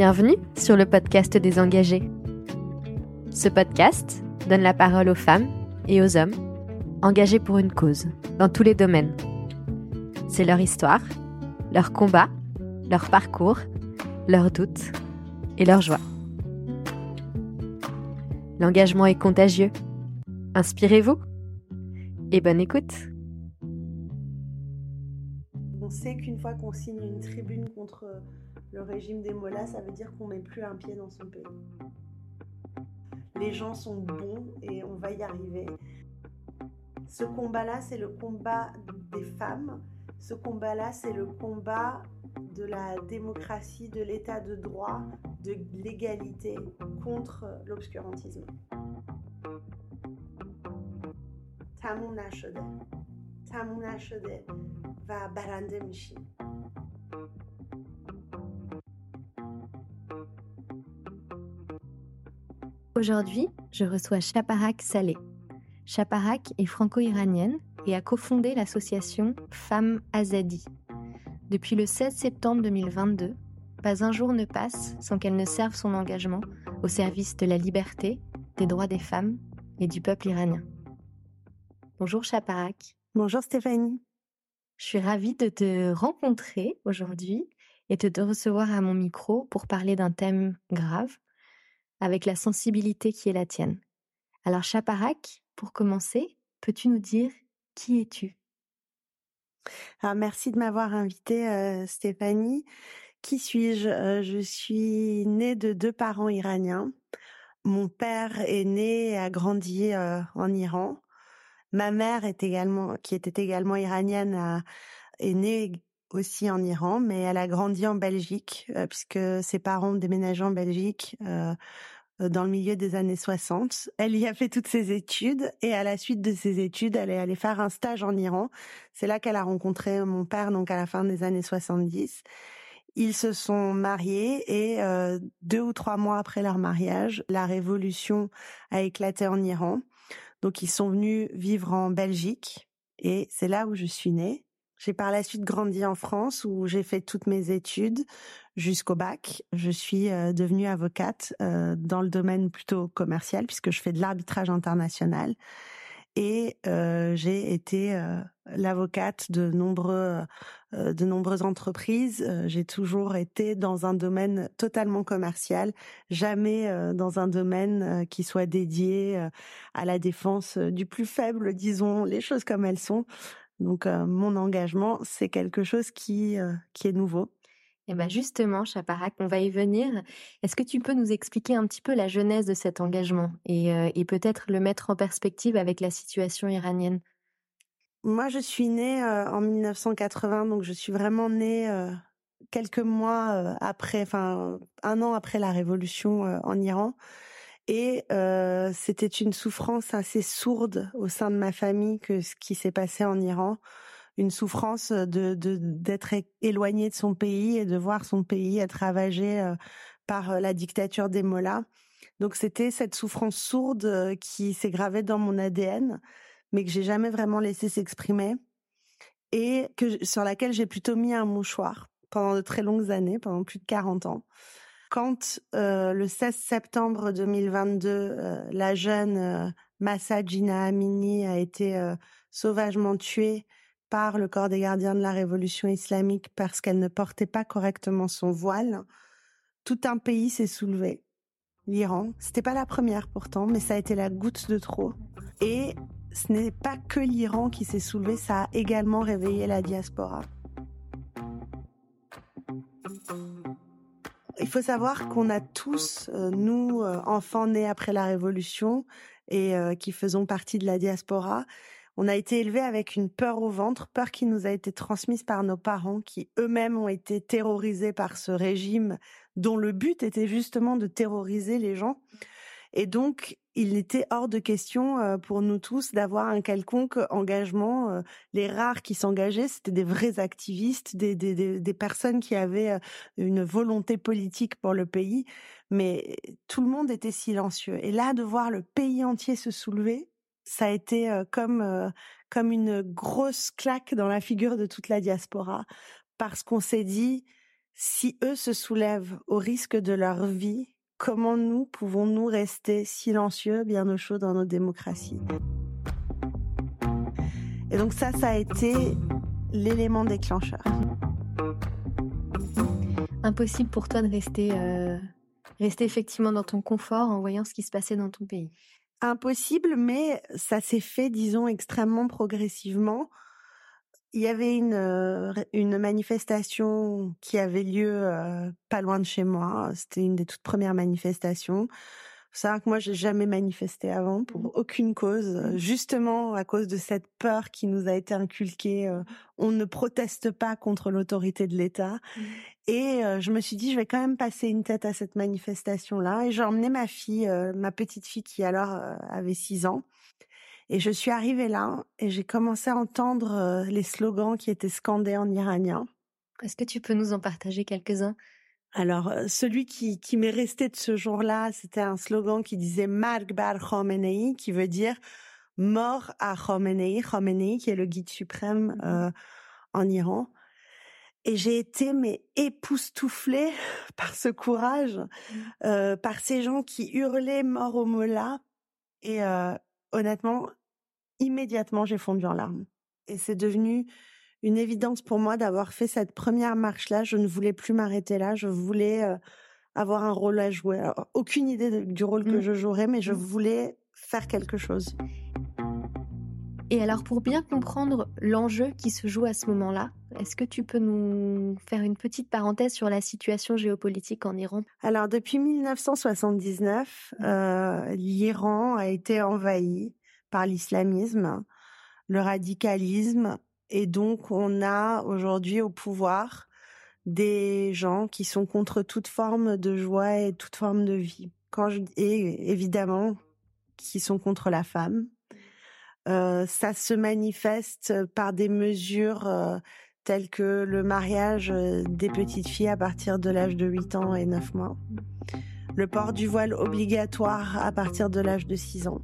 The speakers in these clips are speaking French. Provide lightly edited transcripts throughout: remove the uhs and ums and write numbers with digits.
Bienvenue sur le podcast des engagés. Ce podcast donne la parole aux femmes et aux hommes engagés pour une cause, dans tous les domaines. C'est leur histoire, leur combat, leur parcours, leurs doutes et leurs joies. L'engagement est contagieux. Inspirez-vous et bonne écoute. On sait qu'une fois qu'on signe une tribune contre le régime des Mollahs, ça veut dire qu'on met plus un pied dans son pays. Les gens sont bons et on va y arriver. Ce combat-là, c'est le combat des femmes. Ce combat-là, c'est le combat de la démocratie, de l'état de droit, de l'égalité contre l'obscurantisme. Tamuna shode va barande mishim. Aujourd'hui, je reçois Shaparak Saleh. Shaparak est franco-iranienne et a cofondé l'association Femmes Azadi. Depuis le 16 septembre 2022, pas un jour ne passe sans qu'elle ne serve son engagement au service de la liberté, des droits des femmes et du peuple iranien. Bonjour Shaparak. Bonjour Stéphanie. Je suis ravie de te rencontrer aujourd'hui et de te recevoir à mon micro pour parler d'un thème grave, avec la sensibilité qui est la tienne. Alors Shaparak, pour commencer, peux-tu nous dire qui es-tu ? Alors, merci de m'avoir invitée Stéphanie. Qui suis-je ? Je suis née de deux parents iraniens. Mon père est né et a grandi en Iran. Ma mère qui était également iranienne, est née aussi en Iran, mais elle a grandi en Belgique, puisque ses parents ont déménagé en Belgique dans le milieu des années 60. Elle y a fait toutes ses études et à la suite de ses études, elle est allée faire un stage en Iran. C'est là qu'elle a rencontré mon père, donc à la fin des années 70. Ils se sont mariés et 2 ou 3 mois après leur mariage, la révolution a éclaté en Iran. Donc ils sont venus vivre en Belgique et c'est là où je suis née. J'ai par la suite grandi en France où j'ai fait toutes mes études jusqu'au bac. Je suis devenue avocate dans le domaine plutôt commercial puisque je fais de l'arbitrage international. Et j'ai été l'avocate de nombreuses entreprises. J'ai toujours été dans un domaine totalement commercial, jamais dans un domaine qui soit dédié à la défense du plus faible, disons les choses comme elles sont. Donc mon engagement, c'est quelque chose qui est nouveau. Et ben justement, Shaparak, on va y venir. Est-ce que tu peux nous expliquer un petit peu la genèse de cet engagement et peut-être le mettre en perspective avec la situation iranienne ? Moi, je suis née en 1980, donc je suis vraiment née quelques mois après, enfin 1 an après la révolution en Iran. Et c'était une souffrance assez sourde au sein de ma famille que ce qui s'est passé en Iran, une souffrance d'être éloignée de son pays et de voir son pays être ravagé par la dictature des Mollahs. Donc c'était cette souffrance sourde qui s'est gravée dans mon ADN, mais que j'ai jamais vraiment laissé s'exprimer et que sur laquelle j'ai plutôt mis un mouchoir pendant de très longues années, pendant plus de 40 ans. Quand le 16 septembre 2022, la jeune Mahsa Jina Amini a été sauvagement tuée par le corps des gardiens de la révolution islamique parce qu'elle ne portait pas correctement son voile, tout un pays s'est soulevé. L'Iran, c'était pas la première pourtant, mais ça a été la goutte de trop. Et ce n'est pas que l'Iran qui s'est soulevé, ça a également réveillé la diaspora. Il faut savoir qu'on a tous, nous, enfants nés après la Révolution et qui faisons partie de la diaspora, on a été élevés avec une peur au ventre, peur qui nous a été transmise par nos parents qui eux-mêmes ont été terrorisés par ce régime dont le but était justement de terroriser les gens. Et donc, il était hors de question pour nous tous d'avoir un quelconque engagement. Les rares qui s'engageaient, c'était des vrais activistes, des personnes qui avaient une volonté politique pour le pays. Mais tout le monde était silencieux. Et là, de voir le pays entier se soulever, ça a été comme une grosse claque dans la figure de toute la diaspora. Parce qu'on s'est dit, Si eux se soulèvent au risque de leur vie, comment nous pouvons-nous rester silencieux, bien au chaud dans nos démocraties ? Et donc ça a été l'élément déclencheur. Impossible pour toi de rester effectivement dans ton confort en voyant ce qui se passait dans ton pays. Impossible, mais ça s'est fait, disons, extrêmement progressivement. Il y avait une manifestation qui avait lieu pas loin de chez moi. C'était une des toutes premières manifestations. Faut savoir que moi, j'ai jamais manifesté avant pour aucune cause. Justement, à cause de cette peur qui nous a été inculquée, on ne proteste pas contre l'autorité de l'État. Et je me suis dit, je vais quand même passer une tête à cette manifestation-là. Et j'ai emmené ma fille, ma petite fille qui alors avait 6 ans. Et je suis arrivée là et j'ai commencé à entendre les slogans qui étaient scandés en iranien. Est-ce que tu peux nous en partager quelques-uns ? Alors, celui qui m'est resté de ce jour-là, c'était un slogan qui disait « Marg bar Khomeini », qui veut dire « Mort à Khomeini », Khomeini qui est le guide suprême en Iran. Et j'ai été époustouflée par ce courage, par ces gens qui hurlaient « Mort au Mollah ». Et honnêtement, immédiatement, j'ai fondu en larmes. Et c'est devenu une évidence pour moi d'avoir fait cette première marche-là. Je ne voulais plus m'arrêter là. Je voulais avoir un rôle à jouer. Alors, aucune idée du rôle que je jouerais, mais je voulais faire quelque chose. Et alors, pour bien comprendre l'enjeu qui se joue à ce moment-là, est-ce que tu peux nous faire une petite parenthèse sur la situation géopolitique en Iran ? Alors, depuis 1979, l'Iran a été envahi par l'islamisme, le radicalisme, et donc on a aujourd'hui au pouvoir des gens qui sont contre toute forme de joie et toute forme de vie. Et évidemment, qui sont contre la femme. Ça se manifeste par des mesures telles que le mariage des petites filles à partir de l'âge de 8 ans et 9 mois, le port du voile obligatoire à partir de l'âge de 6 ans.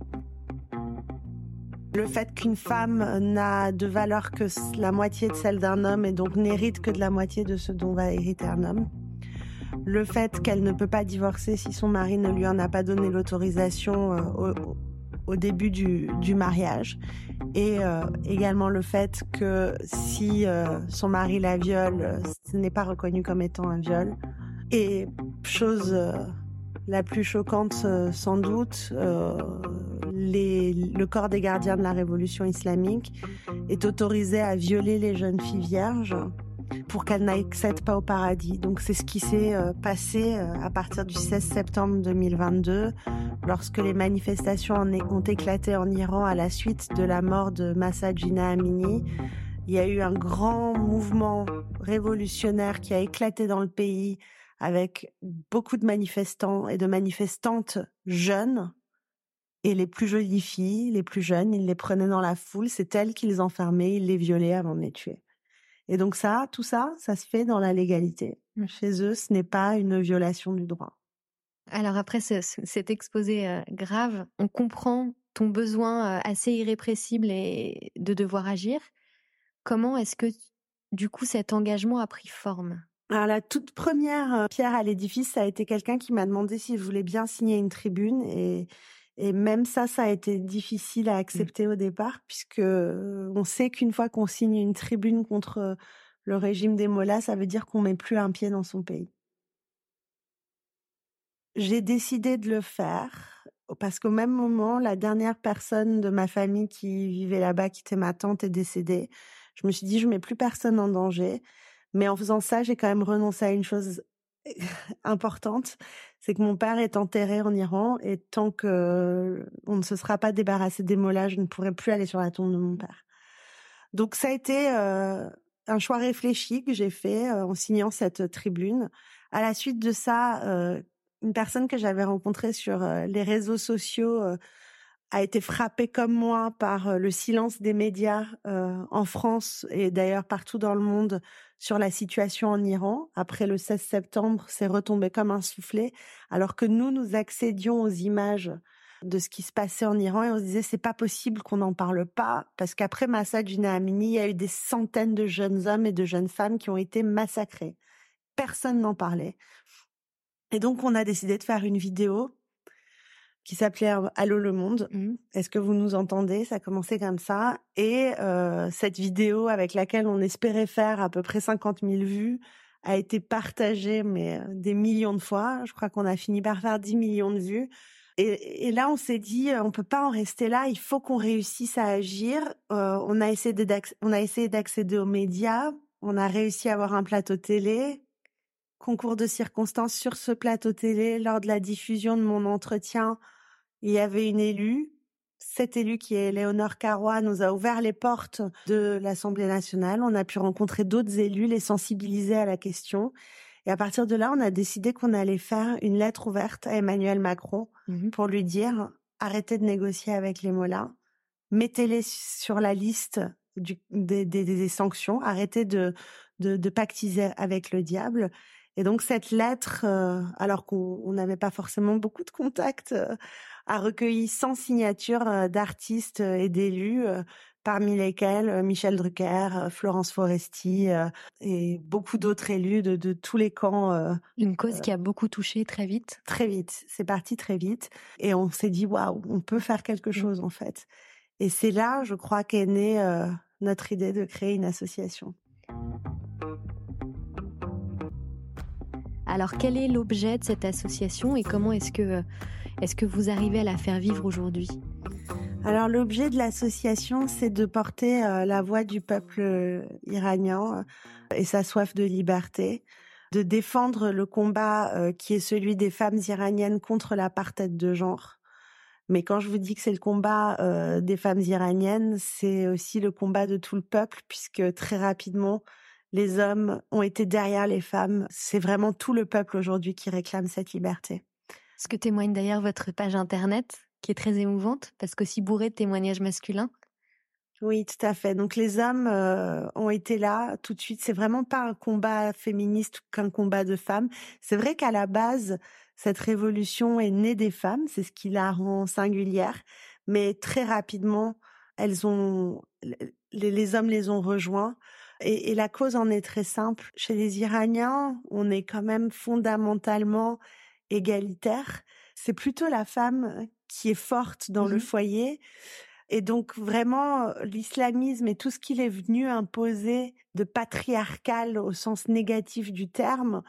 Le fait qu'une femme n'a de valeur que la moitié de celle d'un homme et donc n'hérite que de la moitié de ce dont va hériter un homme. Le fait qu'elle ne peut pas divorcer si son mari ne lui en a pas donné l'autorisation au début du mariage. Et également le fait que si son mari la viole, ce n'est pas reconnu comme étant un viol. Et chose la plus choquante sans doute, le corps des gardiens de la révolution islamique est autorisé à violer les jeunes filles vierges pour qu'elles n'accèdent pas au paradis. Donc c'est ce qui s'est passé à partir du 16 septembre 2022, lorsque les manifestations ont éclaté en Iran à la suite de la mort de Mahsa Jina Amini. Il y a eu un grand mouvement révolutionnaire qui a éclaté dans le pays avec beaucoup de manifestants et de manifestantes jeunes. Et les plus jolies filles, les plus jeunes, ils les prenaient dans la foule, c'est elles qu'ils enfermaient, ils les violaient avant de les tuer. Et donc ça se fait dans la légalité. Chez eux, ce n'est pas une violation du droit. Alors après cet exposé grave, on comprend ton besoin assez irrépressible et de devoir agir. Comment est-ce que, du coup, cet engagement a pris forme ? Alors la toute première pierre à l'édifice, ça a été quelqu'un qui m'a demandé si je voulais bien signer une tribune Et même ça a été difficile à accepter au départ, puisque on sait qu'une fois qu'on signe une tribune contre le régime des Mollahs, ça veut dire qu'on met plus un pied dans son pays. J'ai décidé de le faire, parce qu'au même moment, la dernière personne de ma famille qui vivait là-bas, qui était ma tante, est décédée. Je me suis dit, je mets plus personne en danger. Mais en faisant ça, j'ai quand même renoncé à une chose importante, c'est que mon père est enterré en Iran et tant que on ne se sera pas débarrassé des Mollahs, je ne pourrai plus aller sur la tombe de mon père. Donc ça a été un choix réfléchi que j'ai fait en signant cette tribune. À la suite de ça, une personne que j'avais rencontrée sur les réseaux sociaux a été frappée comme moi par le silence des médias en France et d'ailleurs partout dans le monde sur la situation en Iran. Après le 16 septembre, c'est retombé comme un soufflet, alors que nous accédions aux images de ce qui se passait en Iran et on se disait c'est pas possible qu'on n'en parle pas, parce qu'après Mahsa Jina Amini, il y a eu des centaines de jeunes hommes et de jeunes femmes qui ont été massacrés. personne n'en parlait. Et donc, on a décidé de faire une vidéo qui s'appelait « Allô le monde ». Est-ce que vous nous entendez ? Ça commençait comme ça. Et cette vidéo avec laquelle on espérait faire à peu près 50 000 vues a été partagée mais des millions de fois. Je crois qu'on a fini par faire 10 millions de vues. Et là, on s'est dit, on peut pas en rester là. Il faut qu'on réussisse à agir. On a essayé d'accéder aux médias. On a réussi à avoir un plateau télé. Concours de circonstances, sur ce plateau télé, lors de la diffusion de mon entretien, il y avait une élue. Cette élue, qui est Léonore Carrois, nous a ouvert les portes de l'Assemblée nationale. On a pu rencontrer d'autres élus, les sensibiliser à la question. Et à partir de là, on a décidé qu'on allait faire une lettre ouverte à Emmanuel Macron pour lui dire « Arrêtez de négocier avec les mollahs, mettez-les sur la liste des sanctions, arrêtez de pactiser avec le diable ». Et donc cette lettre, alors qu'on n'avait pas forcément beaucoup de contacts, a recueilli 100 signatures d'artistes et d'élus, parmi lesquels Michel Drucker, Florence Foresti et beaucoup d'autres élus de tous les camps. Une cause qui a beaucoup touché très vite. Très vite, c'est parti très vite. Et on s'est dit, waouh, on peut faire quelque chose en fait. Et c'est là, je crois, qu'est née notre idée de créer une association. Alors, quel est l'objet de cette association et comment est-ce que vous arrivez à la faire vivre aujourd'hui ? Alors, l'objet de l'association, c'est de porter la voix du peuple iranien et sa soif de liberté, de défendre le combat qui est celui des femmes iraniennes contre l'apartheid de genre. Mais quand je vous dis que c'est le combat des femmes iraniennes, c'est aussi le combat de tout le peuple, puisque très rapidement, les hommes ont été derrière les femmes. C'est vraiment tout le peuple aujourd'hui qui réclame cette liberté. Ce que témoigne d'ailleurs votre page internet, qui est très émouvante, parce qu'aussi bourrée de témoignages masculins. Oui, tout à fait. Donc les hommes ont été là tout de suite. C'est vraiment pas un combat féministe qu'un combat de femmes. C'est vrai qu'à la base, cette révolution est née des femmes. C'est ce qui la rend singulière. Mais très rapidement, les hommes les ont rejoints. Et la cause en est très simple. Chez les Iraniens, on est quand même fondamentalement égalitaire. C'est plutôt la femme qui est forte dans le foyer. Et donc vraiment, l'islamisme et tout ce qu'il est venu imposer de patriarcal au sens négatif du terme,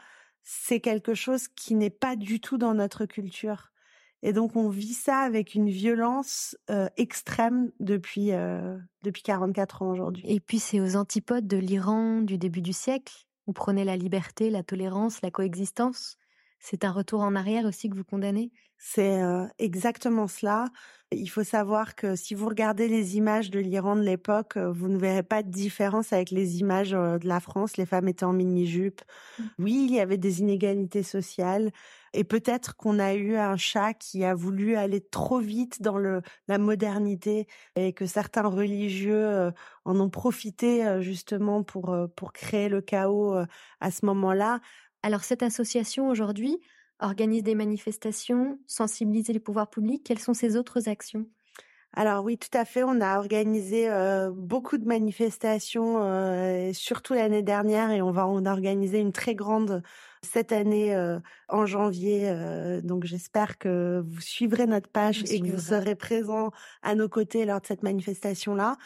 c'est quelque chose qui n'est pas du tout dans notre culture. Et donc on vit ça avec une violence extrême depuis 44 ans aujourd'hui. Et puis c'est aux antipodes de l'Iran du début du siècle, où prenait la liberté, la tolérance, la coexistence. C'est un retour en arrière aussi que vous condamnez ? C'est exactement cela. Il faut savoir que si vous regardez les images de l'Iran de l'époque, vous ne verrez pas de différence avec les images de la France. Les femmes étaient en mini-jupe. Oui, il y avait des inégalités sociales. Et peut-être qu'on a eu un Shah qui a voulu aller trop vite dans la modernité et que certains religieux en ont profité justement pour créer le chaos à ce moment-là. Alors cette association aujourd'hui organise des manifestations, sensibilise les pouvoirs publics. Quelles sont ses autres actions ? Alors oui, tout à fait. On a organisé beaucoup de manifestations, surtout l'année dernière, et on va en organiser une très grande cette année en janvier. Donc j'espère que vous suivrez notre page et que vous serez présents à nos côtés lors de cette manifestation-là.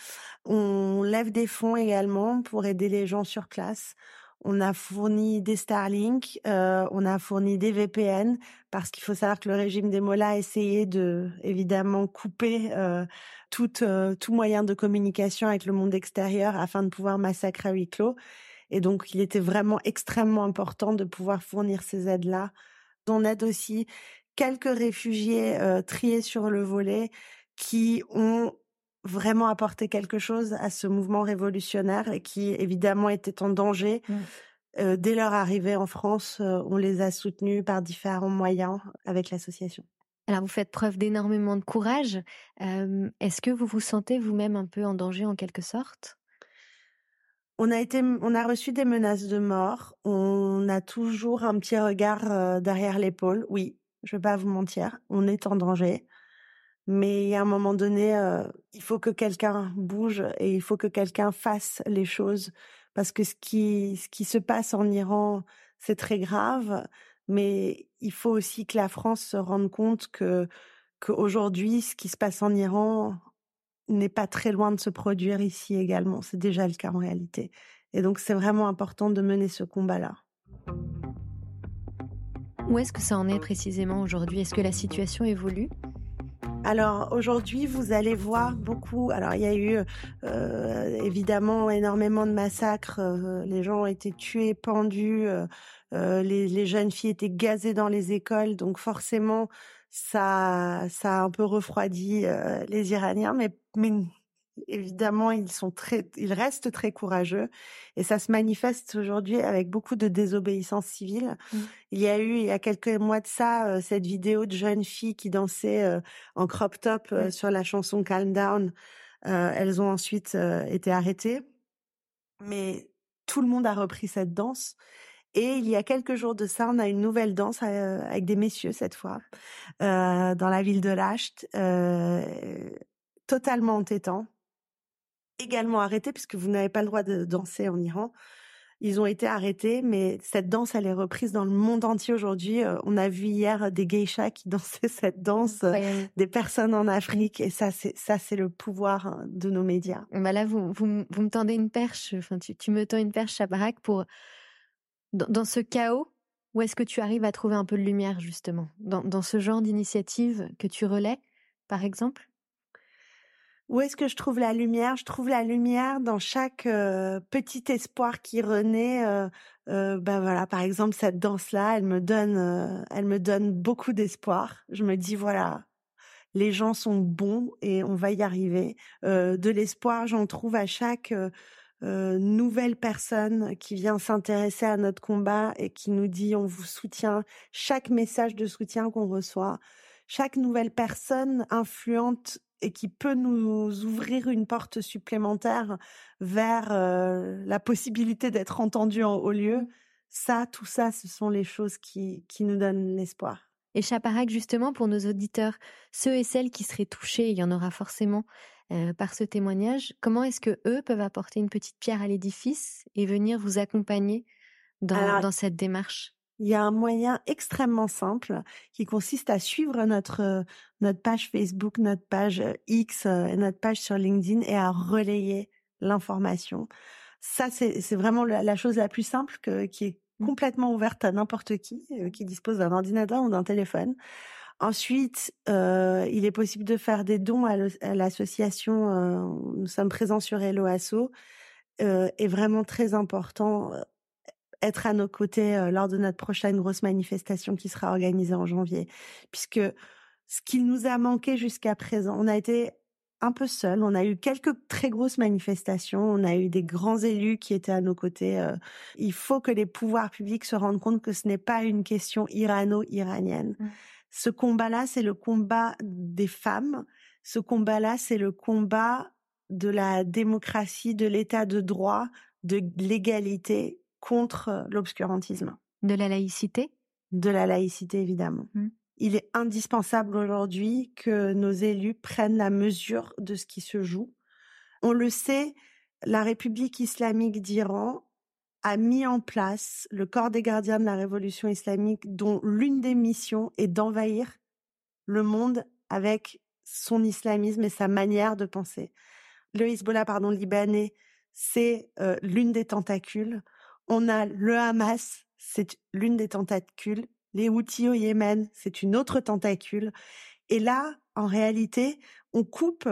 On lève des fonds également pour aider les gens sur place. On a fourni des Starlink, on a fourni des VPN, parce qu'il faut savoir que le régime des mollahs a essayé de, évidemment, couper tout moyen de communication avec le monde extérieur afin de pouvoir massacrer à huis clos. Et donc, il était vraiment extrêmement important de pouvoir fournir ces aides-là. On aide aussi quelques réfugiés triés sur le volet qui ont vraiment apporter quelque chose à ce mouvement révolutionnaire et qui, évidemment, était en danger. Dès leur arrivée en France, on les a soutenus par différents moyens avec l'association. Alors, vous faites preuve d'énormément de courage. Est-ce que vous vous sentez vous-même un peu en danger, en quelque sorte ? On a reçu des menaces de mort. On a toujours un petit regard derrière l'épaule. Oui, je ne vais pas vous mentir, on est en danger. Mais à un moment donné, il faut que quelqu'un bouge et il faut que quelqu'un fasse les choses parce que ce qui se passe en Iran, c'est très grave, mais il faut aussi que la France se rende compte qu'aujourd'hui, ce qui se passe en Iran n'est pas très loin de se produire ici également. C'est déjà le cas en réalité. Et donc, c'est vraiment important de mener ce combat-là. Où est-ce que ça en est précisément aujourd'hui? Est-ce que la situation évolue? Alors aujourd'hui, vous allez voir beaucoup. Alors il y a eu évidemment énormément de massacres. Les gens ont été tués, pendus. Les jeunes filles étaient gazées dans les écoles. Donc forcément, ça a un peu refroidi les Iraniens. Mais évidemment, ils restent très courageux. Et ça se manifeste aujourd'hui avec beaucoup de désobéissance civile. Mmh. Il y a quelques mois de ça, cette vidéo de jeune fille qui dansait en crop top sur la chanson Calm Down. Elles ont ensuite été arrêtées. Mais tout le monde a repris cette danse. Et il y a quelques jours de ça, on a une nouvelle danse avec des messieurs cette fois, dans la ville de Lacht, totalement entêtant. Également arrêtés, puisque vous n'avez pas le droit de danser en Iran. Ils ont été arrêtés, mais cette danse, elle est reprise dans le monde entier aujourd'hui. On a vu hier des geishas qui dansaient cette danse, des personnes en Afrique, et ça c'est le pouvoir de nos médias. Bah là, vous me tendez une perche, enfin tu me tends une perche, Shaparak, pour dans ce chaos, où est-ce que tu arrives à trouver un peu de lumière justement dans ce genre d'initiative que tu relais, par exemple? Où est-ce que je trouve la lumière? Je trouve la lumière dans chaque petit espoir qui renaît. Par exemple cette danse-là, elle me donne beaucoup d'espoir. Je me dis voilà, les gens sont bons et on va y arriver. De l'espoir, j'en trouve à chaque nouvelle personne qui vient s'intéresser à notre combat et qui nous dit on vous soutient. Chaque message de soutien qu'on reçoit, chaque nouvelle personne influente et qui peut nous ouvrir une porte supplémentaire vers la possibilité d'être entendu en haut lieu. Ça, tout ça, ce sont les choses qui nous donnent l'espoir. Et Shaparak, justement, pour nos auditeurs, ceux et celles qui seraient touchés, il y en aura forcément par ce témoignage, comment est-ce que eux peuvent apporter une petite pierre à l'édifice et venir vous accompagner dans cette démarche? Il y a un moyen extrêmement simple qui consiste à suivre notre page Facebook, notre page X et notre page sur LinkedIn et à relayer l'information. Ça, c'est vraiment la chose la plus simple qui est complètement ouverte à n'importe qui dispose d'un ordinateur ou d'un téléphone. Ensuite, il est possible de faire des dons à l'association. Nous sommes présents sur HelloAsso et vraiment très important, être à nos côtés lors de notre prochaine grosse manifestation qui sera organisée en janvier. Puisque ce qui nous a manqué jusqu'à présent, on a été un peu seuls, on a eu quelques très grosses manifestations, on a eu des grands élus qui étaient à nos côtés. Il faut que les pouvoirs publics se rendent compte que ce n'est pas une question irano-iranienne. Mmh. Ce combat-là, c'est le combat des femmes. Ce combat-là, c'est le combat de la démocratie, de l'état de droit, de l'égalité, contre l'obscurantisme. De la laïcité? De la laïcité, évidemment. Mmh. Il est indispensable aujourd'hui que nos élus prennent la mesure de ce qui se joue. On le sait, la République islamique d'Iran a mis en place le corps des gardiens de la révolution islamique, dont l'une des missions est d'envahir le monde avec son islamisme et sa manière de penser. Le Hezbollah, libanais, c'est l'une des tentacules. On a le Hamas, c'est l'une des tentacules. Les Houthis au Yémen, c'est une autre tentacule. Et là, en réalité, on coupe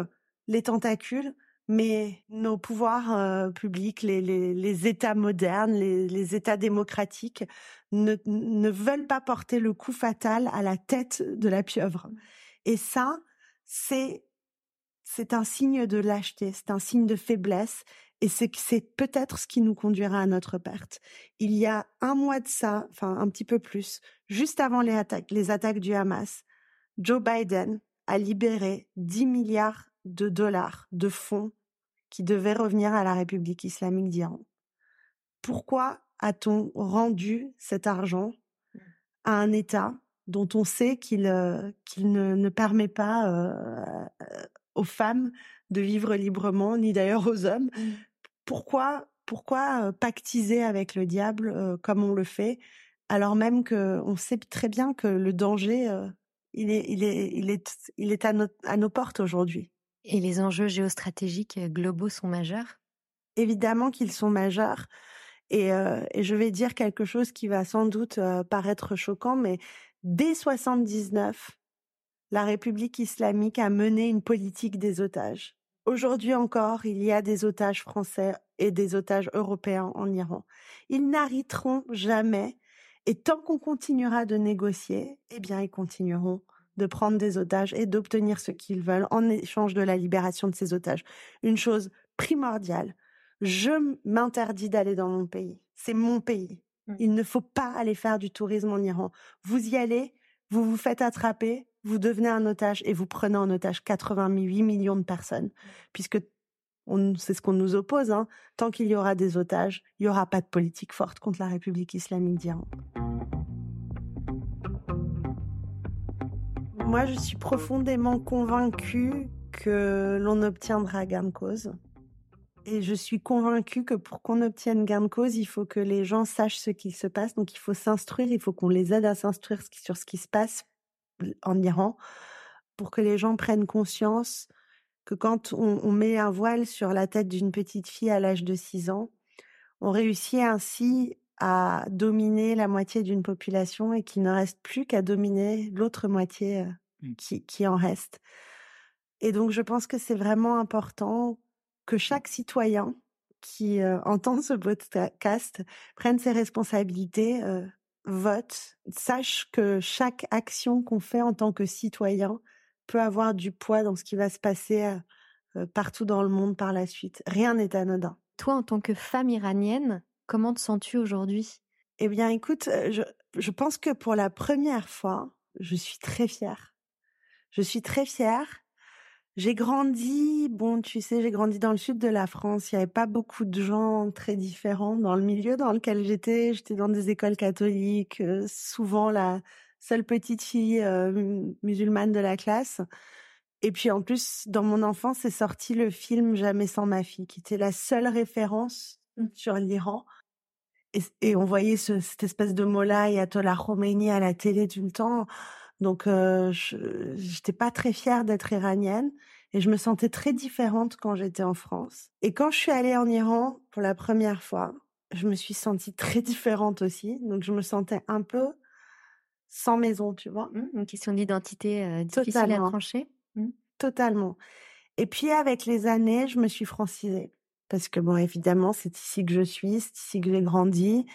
les tentacules, mais nos pouvoirs publics, les États modernes, les États démocratiques ne veulent pas porter le coup fatal à la tête de la pieuvre. Et ça, c'est un signe de lâcheté, c'est un signe de faiblesse. Et c'est peut-être ce qui nous conduira à notre perte. Il y a un mois de ça, enfin un petit peu plus, juste avant les attaques du Hamas, Joe Biden a libéré 10 milliards de dollars de fonds qui devaient revenir à la République islamique d'Iran. Pourquoi a-t-on rendu cet argent à un État dont on sait qu'il ne permet pas aux femmes de vivre librement, ni d'ailleurs aux hommes? Pourquoi Pourquoi pactiser avec le diable comme on le fait, alors même que on sait très bien que le danger il est à nos portes aujourd'hui. Et les enjeux géostratégiques globaux sont majeurs. Évidemment qu'ils sont majeurs. Et je vais dire quelque chose qui va sans doute paraître choquant, mais dès 79, la République islamique a mené une politique des otages. Aujourd'hui encore, il y a des otages français et des otages européens en Iran. Ils n'arrêteront jamais, et tant qu'on continuera de négocier, eh bien, ils continueront de prendre des otages et d'obtenir ce qu'ils veulent en échange de la libération de ces otages. Une chose primordiale. Je m'interdis d'aller dans mon pays. C'est mon pays. Il ne faut pas aller faire du tourisme en Iran. Vous y allez, vous vous faites attraper, vous devenez un otage et vous prenez en otage 88 millions de personnes. Puisque c'est ce qu'on nous oppose, hein. Tant qu'il y aura des otages, il n'y aura pas de politique forte contre la République islamique d'Iran. Moi, je suis profondément convaincue que l'on obtiendra gain de cause. Et je suis convaincue que pour qu'on obtienne gain de cause, il faut que les gens sachent ce qu'il se passe. Donc, il faut s'instruire, il faut qu'on les aide à s'instruire sur ce qui se passe en Iran pour que les gens prennent conscience que quand on met un voile sur la tête d'une petite fille à l'âge de 6 ans, on réussit ainsi à dominer la moitié d'une population et qu'il ne reste plus qu'à dominer l'autre moitié qui en reste. Et donc, je pense que c'est vraiment important que chaque citoyen qui entend ce podcast prenne ses responsabilités, vote, sache que chaque action qu'on fait en tant que citoyen peut avoir du poids dans ce qui va se passer partout dans le monde par la suite. Rien n'est anodin. Toi, en tant que femme iranienne, comment te sens-tu aujourd'hui ? Eh bien, écoute, je pense que pour la première fois, je suis très fière. Je suis très fière. J'ai grandi, j'ai grandi dans le sud de la France. Il n'y avait pas beaucoup de gens très différents dans le milieu dans lequel j'étais. J'étais dans des écoles catholiques, souvent la seule petite fille musulmane de la classe. Et puis en plus, dans mon enfance, est sorti le film Jamais sans ma fille, qui était la seule référence sur l'Iran. Et on voyait cette espèce de Mollah et Ayatollah Khomeini à la télé tout le temps. Donc, j'étais pas très fière d'être iranienne et je me sentais très différente quand j'étais en France. Et quand je suis allée en Iran pour la première fois, je me suis sentie très différente aussi. Donc, je me sentais un peu sans maison, tu vois. Une question d'identité difficile à trancher. Totalement. Et puis, avec les années, je me suis francisée. Parce que, évidemment, c'est ici que je suis, c'est ici que j'ai grandi.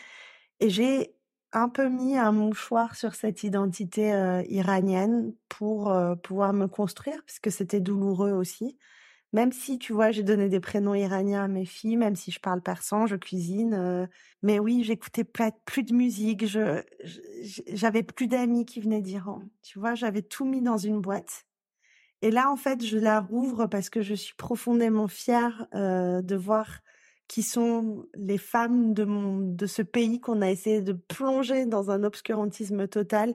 Et j'ai un peu mis un mouchoir sur cette identité iranienne pour pouvoir me construire, parce que c'était douloureux aussi. Même si, tu vois, j'ai donné des prénoms iraniens à mes filles, même si je parle persan, je cuisine. Mais oui, j'écoutais plus de musique, j'avais plus d'amis qui venaient d'Iran. Tu vois, j'avais tout mis dans une boîte. Et là, en fait, je la rouvre parce que je suis profondément fière de voir qui sont les femmes de ce pays qu'on a essayé de plonger dans un obscurantisme total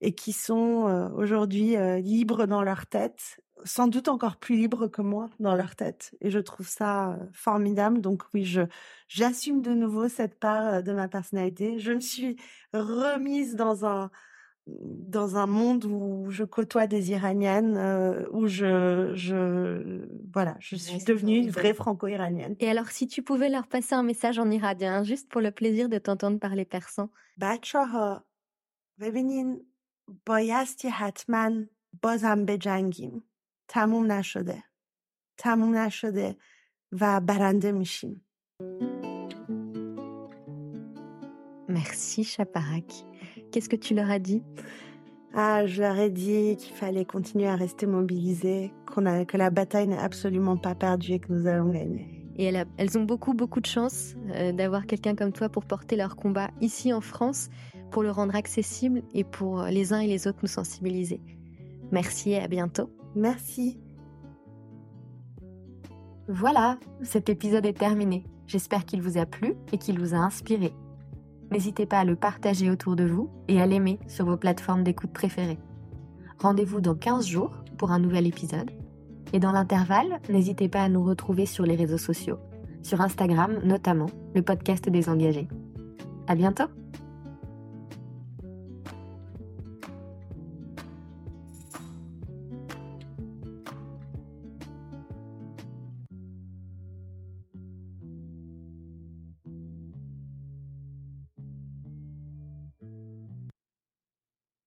et qui sont aujourd'hui libres dans leur tête, sans doute encore plus libres que moi dans leur tête. Et je trouve ça formidable. Donc oui, j'assume de nouveau cette part de ma personnalité. Je me suis remise dans un monde où je côtoie des Iraniennes, où je suis devenue une vraie franco-iranienne. Et alors, si tu pouvais leur passer un message en iranien, juste pour le plaisir de t'entendre parler persan. Bachaha, bebinin, bayasti hatman, bazam bejangim, tamum nashode, va barande mishim. Merci, Shaparak. Qu'est-ce que tu leur as dit ? Je leur ai dit qu'il fallait continuer à rester mobilisés, que la bataille n'est absolument pas perdue et que nous allons gagner. Et elles ont beaucoup, beaucoup de chance d'avoir quelqu'un comme toi pour porter leur combat ici en France, pour le rendre accessible et pour les uns et les autres nous sensibiliser. Merci et à bientôt. Merci. Voilà, cet épisode est terminé. J'espère qu'il vous a plu et qu'il vous a inspiré. N'hésitez pas à le partager autour de vous et à l'aimer sur vos plateformes d'écoute préférées. Rendez-vous dans 15 jours pour un nouvel épisode. Et dans l'intervalle, n'hésitez pas à nous retrouver sur les réseaux sociaux. sur Instagram notamment, le podcast des engagés. À bientôt!